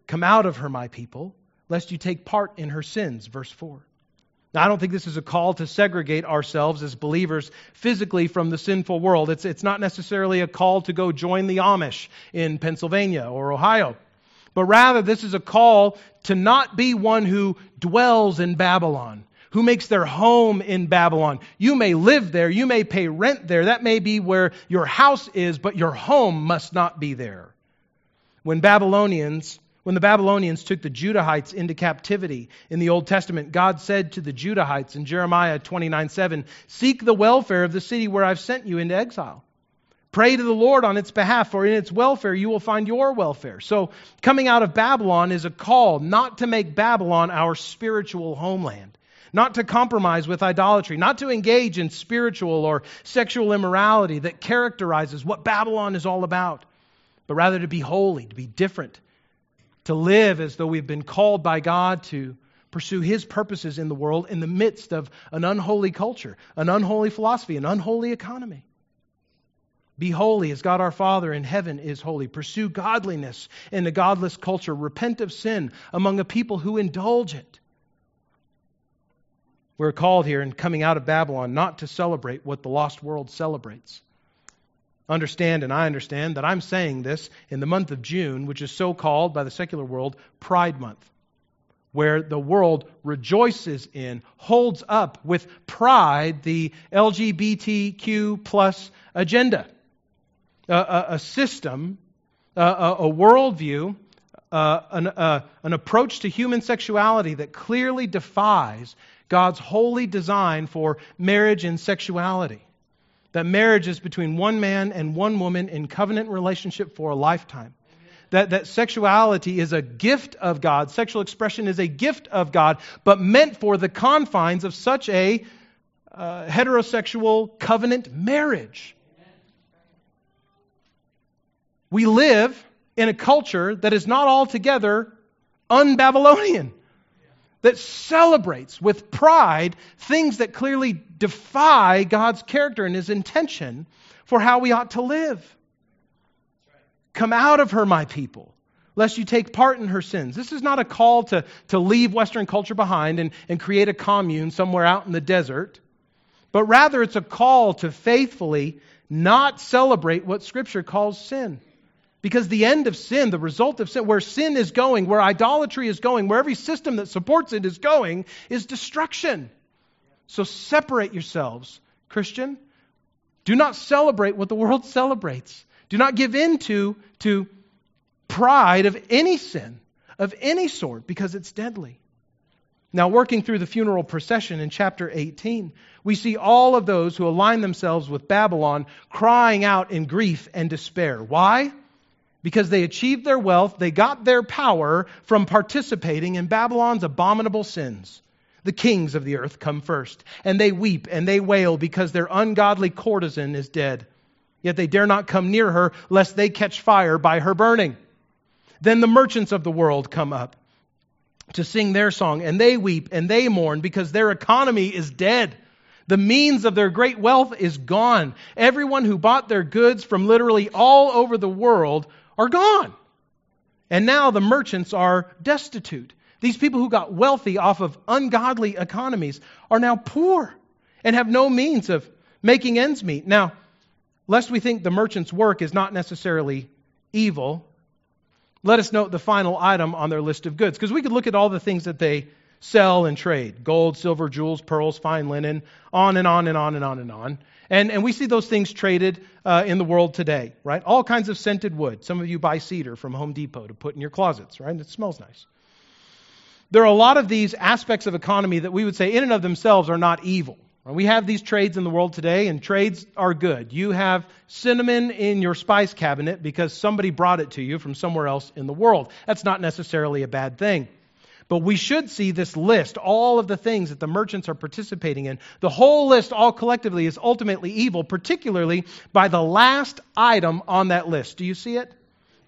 "Come out of her, my people, lest you take part in her sins," verse four. Now, I don't think this is a call to segregate ourselves as believers physically from the sinful world. It's, it's not necessarily a call to go join the Amish in Pennsylvania or Ohio, but rather this is a call to not be one who dwells in Babylon, who makes their home in Babylon. You may live there, you may pay rent there, that may be where your house is, but your home must not be there. When Babylonians When the Babylonians took the Judahites into captivity in the Old Testament, God said to the Judahites in Jeremiah twenty-nine seven, "Seek the welfare of the city where I've sent you into exile. Pray to the Lord on its behalf, for in its welfare you will find your welfare." So coming out of Babylon is a call not to make Babylon our spiritual homeland, not to compromise with idolatry, not to engage in spiritual or sexual immorality that characterizes what Babylon is all about, but rather to be holy, to be different, to live as though we've been called by God to pursue His purposes in the world in the midst of an unholy culture, an unholy philosophy, an unholy economy. Be holy as God our Father in heaven is holy. Pursue godliness in a godless culture. Repent of sin among a people who indulge it. We're called here in coming out of Babylon not to celebrate what the lost world celebrates. Understand, and I understand, that I'm saying this in the month of June, which is so called by the secular world Pride Month, where the world rejoices in, holds up with pride the L G B T Q plus agenda. A, a, a system, a, a, a worldview, a, an, a, an approach to human sexuality that clearly defies God's holy design for marriage and sexuality. That marriage is between one man and one woman in covenant relationship for a lifetime. That, that sexuality is a gift of God. Sexual expression is a gift of God, but meant for the confines of such a uh, heterosexual covenant marriage. We live in a culture that is not altogether un-Babylonian, that celebrates with pride things that clearly defy God's character and His intention for how we ought to live. Come out of her, my people, lest you take part in her sins. This is not a call to, to leave Western culture behind and, and create a commune somewhere out in the desert, but rather it's a call to faithfully not celebrate what Scripture calls sin. Because the end of sin, the result of sin, where sin is going, where idolatry is going, where every system that supports it is going, is destruction. So separate yourselves, Christian. Do not celebrate what the world celebrates. Do not give in to, to pride of any sin, of any sort, because it's deadly. Now, working through the funeral procession in chapter eighteen, we see all of those who align themselves with Babylon crying out in grief and despair. Why? Because they achieved their wealth, they got their power from participating in Babylon's abominable sins. The kings of the earth come first, and they weep and they wail because their ungodly courtesan is dead. Yet they dare not come near her, lest they catch fire by her burning. Then the merchants of the world come up to sing their song, and they weep and they mourn because their economy is dead. The means of their great wealth is gone. Everyone who bought their goods from literally all over the world are gone. And now the merchants are destitute. These people who got wealthy off of ungodly economies are now poor and have no means of making ends meet. Now, lest we think the merchants' work is not necessarily evil, let us note the final item on their list of goods, because we could look at all the things that they sell and trade: gold, silver, jewels, pearls, fine linen, on and on and on and on and on. And, and we see those things traded uh, in the world today, right? All kinds of scented wood. Some of you buy cedar from Home Depot to put in your closets, right? It smells nice. There are a lot of these aspects of economy that we would say in and of themselves are not evil. We have these trades in the world today, and trades are good. You have cinnamon in your spice cabinet because somebody brought it to you from somewhere else in the world. That's not necessarily a bad thing. But we should see this list, all of the things that the merchants are participating in. The whole list, all collectively, is ultimately evil, particularly by the last item on that list. Do you see it?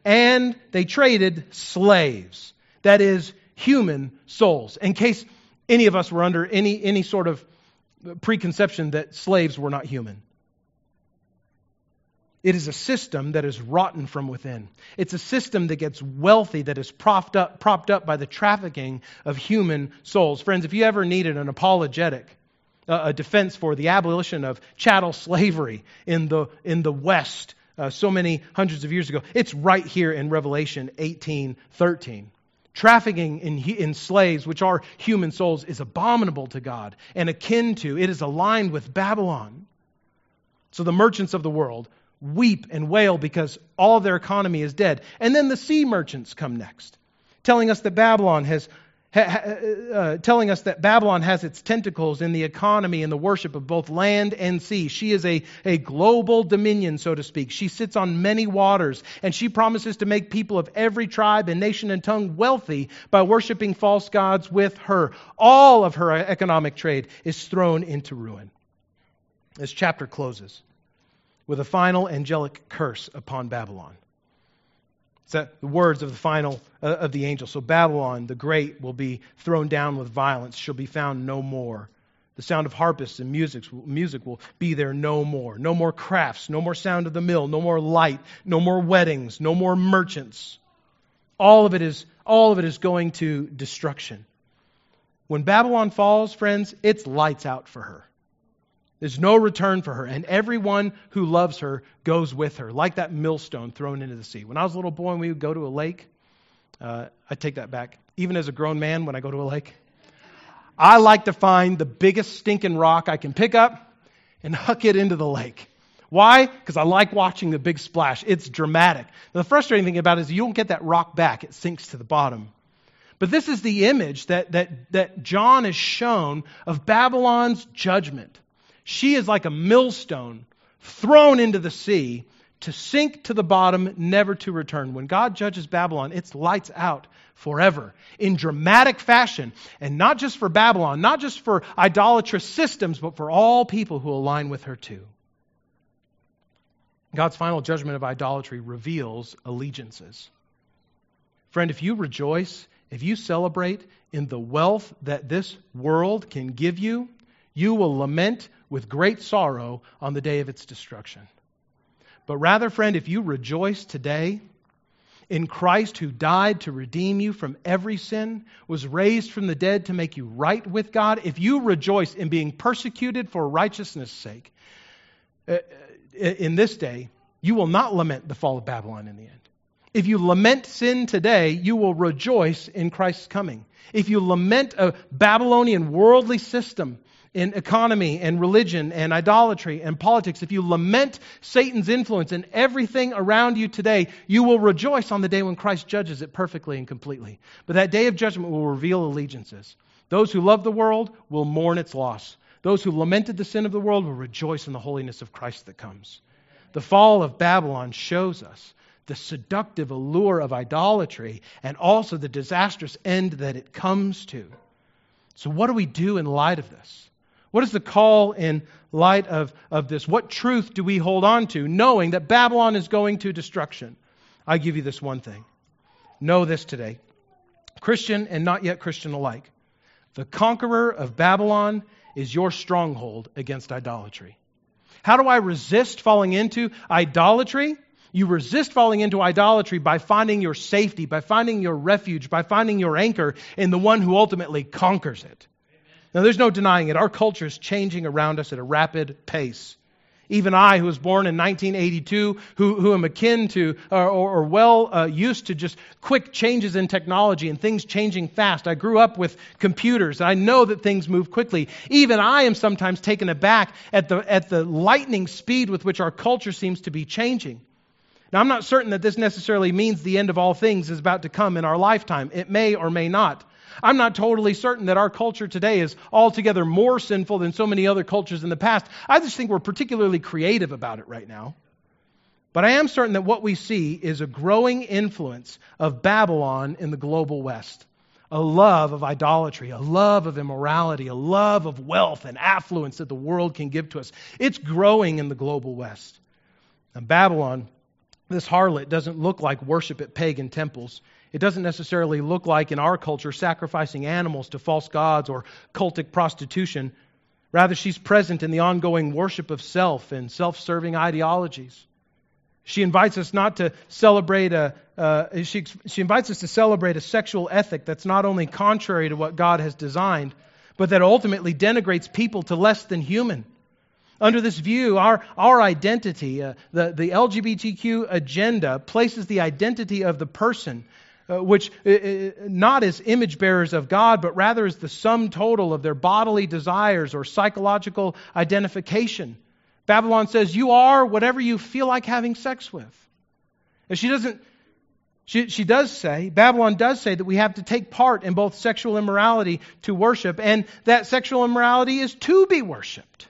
And they traded slaves, that is, human souls. In case any of us were under any, any sort of preconception that slaves were not human. It is a system that is rotten from within. It's a system that gets wealthy, that is propped up, propped up by the trafficking of human souls. Friends, if you ever needed an apologetic, uh, a defense for the abolition of chattel slavery in the in the West uh, so many hundreds of years ago, it's right here in Revelation eighteen thirteen. Trafficking in, in slaves, which are human souls, is abominable to God and akin to, it is aligned with Babylon. So the merchants of the world weep and wail because all of their economy is dead. And then the sea merchants come next. telling us that Babylon has Uh, telling us that Babylon has its tentacles in the economy and the worship of both land and sea. She is a, a global dominion, so to speak. She sits on many waters, and she promises to make people of every tribe and nation and tongue wealthy by worshiping false gods with her. All of her economic trade is thrown into ruin. This chapter closes with a final angelic curse upon Babylon. It's that the words of the final uh, of the angel. So Babylon, the great, will be thrown down with violence. She'll be found no more. The sound of harpists and music, music will be there no more. No more crafts, no more sound of the mill, no more light, no more weddings, no more merchants. All of it is, all of it is going to destruction. When Babylon falls, friends, it's lights out for her. There's no return for her, and everyone who loves her goes with her, like that millstone thrown into the sea. When I was a little boy and we would go to a lake, uh, I take that back. Even as a grown man, when I go to a lake, I like to find the biggest stinking rock I can pick up and huck it into the lake. Why? Because I like watching the big splash. It's dramatic. Now, the frustrating thing about it is you don't get that rock back. It sinks to the bottom. But this is the image that that that John is shown of Babylon's judgment. She is like a millstone thrown into the sea to sink to the bottom, never to return. When God judges Babylon, it's lights out forever in dramatic fashion. And not just for Babylon, not just for idolatrous systems, but for all people who align with her too. God's final judgment of idolatry reveals allegiances. Friend, if you rejoice, if you celebrate in the wealth that this world can give you, you will lament with great sorrow on the day of its destruction. But rather, friend, if you rejoice today in Christ who died to redeem you from every sin, was raised from the dead to make you right with God, if you rejoice in being persecuted for righteousness' sake in this day, you will not lament the fall of Babylon in the end. If you lament sin today, you will rejoice in Christ's coming. If you lament a Babylonian worldly system in economy and religion and idolatry and politics, if you lament Satan's influence in everything around you today, you will rejoice on the day when Christ judges it perfectly and completely. But that day of judgment will reveal allegiances. Those who love the world will mourn its loss. Those who lamented the sin of the world will rejoice in the holiness of Christ that comes. The fall of Babylon shows us the seductive allure of idolatry and also the disastrous end that it comes to. So what do we do in light of this? What is the call in light of, of this? What truth do we hold on to, knowing that Babylon is going to destruction? I give you this one thing. Know this today, Christian and not yet Christian alike. The conqueror of Babylon is your stronghold against idolatry. How do I resist falling into idolatry? You resist falling into idolatry by finding your safety, by finding your refuge, by finding your anchor in the one who ultimately conquers it. Now, there's no denying it. Our culture is changing around us at a rapid pace. Even I, who was born in nineteen eighty-two, who, who am akin to uh, or, or well uh, used to just quick changes in technology and things changing fast. I grew up with computers. I know that things move quickly. Even I am sometimes taken aback at the, at the lightning speed with which our culture seems to be changing. Now, I'm not certain that this necessarily means the end of all things is about to come in our lifetime. It may or may not. I'm not totally certain that our culture today is altogether more sinful than so many other cultures in the past. I just think we're particularly creative about it right now. But I am certain that what we see is a growing influence of Babylon in the global West. A love of idolatry, a love of immorality, a love of wealth and affluence that the world can give to us. It's growing in the global West. And Babylon, this harlot, doesn't look like worship at pagan temples. It doesn't necessarily look like, in our culture, sacrificing animals to false gods or cultic prostitution. Rather, she's present in the ongoing worship of self and self-serving ideologies. She invites us not to celebrate a. Uh, she she invites us to celebrate a sexual ethic that's not only contrary to what God has designed, but that ultimately denigrates people to less than human. Under this view, our, our identity, uh, the the L G B T Q agenda, places the identity of the person, Uh, which uh, not as image bearers of God, but rather as the sum total of their bodily desires or psychological identification. Babylon says, you are whatever you feel like having sex with. And she doesn't She, she does say, Babylon does say that we have to take part in both sexual immorality to worship, and that sexual immorality is to be worshipped.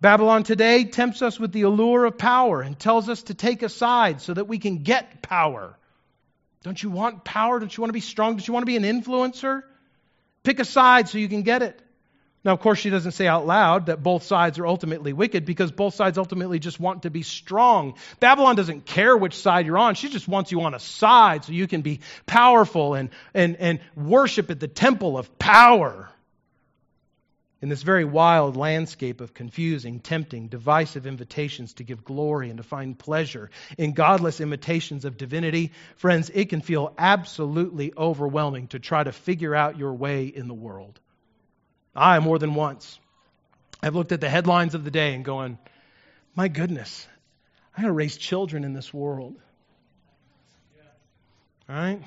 Babylon today tempts us with the allure of power and tells us to take a side so that we can get power. Don't you want power? Don't you want to be strong? Don't you want to be an influencer? Pick a side so you can get it. Now, of course, she doesn't say out loud that both sides are ultimately wicked, because both sides ultimately just want to be strong. Babylon doesn't care which side you're on. She just wants you on a side so you can be powerful and, and, and worship at the temple of power. In this very wild landscape of confusing, tempting, divisive invitations to give glory and to find pleasure in godless imitations of divinity, friends, it can feel absolutely overwhelming to try to figure out your way in the world. I, more than once, I've looked at the headlines of the day and going, my goodness, I gotta raise children in this world. Yeah. All right?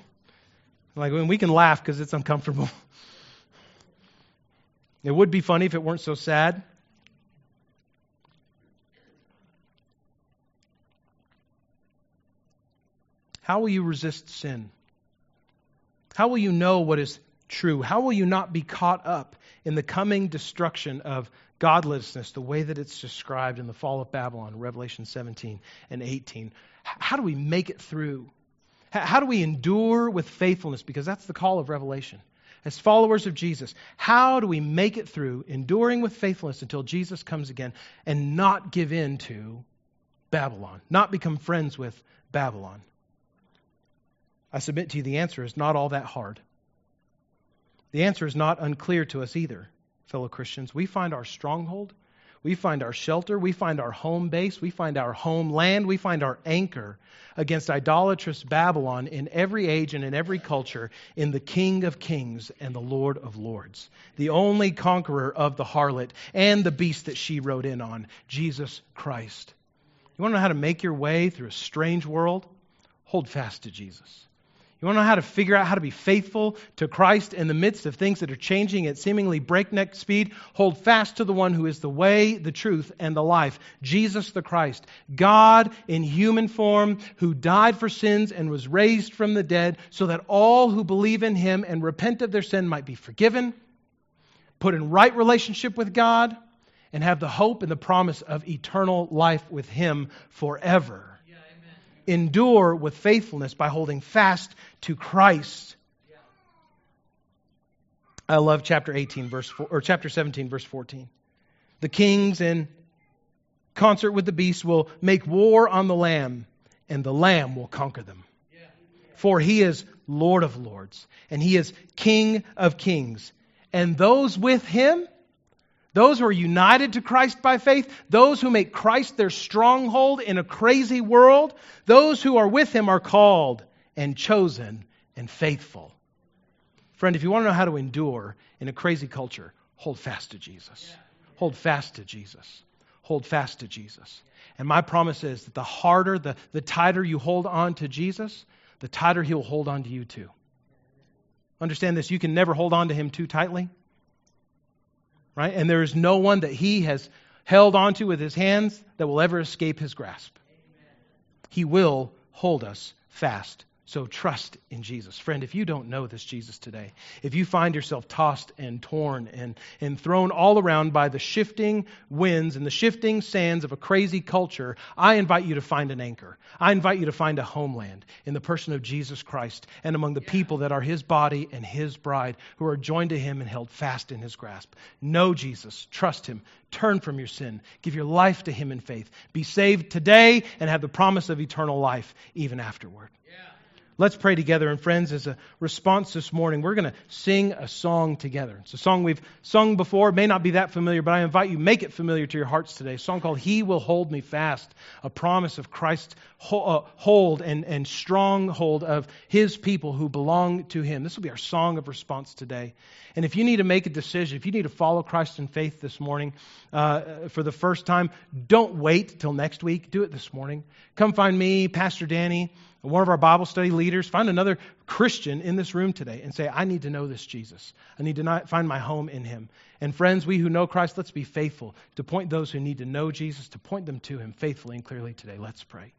Like, when we can laugh because it's uncomfortable. It would be funny if it weren't so sad. How will you resist sin? How will you know what is true? How will you not be caught up in the coming destruction of godlessness, the way that it's described in the fall of Babylon, Revelation seventeen and eighteen? How do we make it through? How do we endure with faithfulness? Because that's the call of Revelation. As followers of Jesus, how do we make it through enduring with faithfulness until Jesus comes again and not give in to Babylon, not become friends with Babylon? I submit to you the answer is not all that hard. The answer is not unclear to us either, fellow Christians. We find our stronghold, we find our shelter, we find our home base, we find our homeland, we find our anchor against idolatrous Babylon in every age and in every culture in the King of Kings and the Lord of Lords, the only conqueror of the harlot and the beast that she rode in on, Jesus Christ. You want to know how to make your way through a strange world? Hold fast to Jesus. You want to know how to figure out how to be faithful to Christ in the midst of things that are changing at seemingly breakneck speed? Hold fast to the one who is the way, the truth, and the life, Jesus the Christ, God in human form, who died for sins and was raised from the dead so that all who believe in him and repent of their sin might be forgiven, put in right relationship with God, and have the hope and the promise of eternal life with him forever. Endure with faithfulness by holding fast to Christ. Yeah. I love chapter eighteen, verse four, or chapter seventeen, verse fourteen. The kings, in concert with the beast, will make war on the Lamb, and the Lamb will conquer them. Yeah. For he is Lord of Lords, and he is King of Kings, and those with him. Those who are united to Christ by faith, those who make Christ their stronghold in a crazy world, those who are with him are called and chosen and faithful. Friend, if you want to know how to endure in a crazy culture, hold fast to Jesus. Hold fast to Jesus. Hold fast to Jesus. And my promise is that the harder, the, the tighter you hold on to Jesus, the tighter he'll hold on to you too. Understand this, you can never hold on to him too tightly. Right? And there is no one that he has held onto with his hands that will ever escape his grasp. Amen. He will hold us fast. So trust in Jesus. Friend, if you don't know this Jesus today, if you find yourself tossed and torn and, and thrown all around by the shifting winds and the shifting sands of a crazy culture, I invite you to find an anchor. I invite you to find a homeland in the person of Jesus Christ and among the people that are his body and his bride who are joined to him and held fast in his grasp. Know Jesus. Trust him. Turn from your sin. Give your life to him in faith. Be saved today and have the promise of eternal life even afterward. Yeah. Let's pray together. And friends, as a response this morning, we're going to sing a song together. It's a song we've sung before. It may not be that familiar, but I invite you, make it familiar to your hearts today. A song called He Will Hold Me Fast, a promise of Christ's hold and, and stronghold of his people who belong to him. This will be our song of response today. And if you need to make a decision, if you need to follow Christ in faith this morning uh, for the first time, don't wait till next week. Do it this morning. Come find me, Pastor Danny, one of our Bible study leaders. Find another Christian in this room today and say, I need to know this Jesus. I need to find my home in him. And friends, we who know Christ, let's be faithful to point those who need to know Jesus, to point them to him faithfully and clearly today. Let's pray.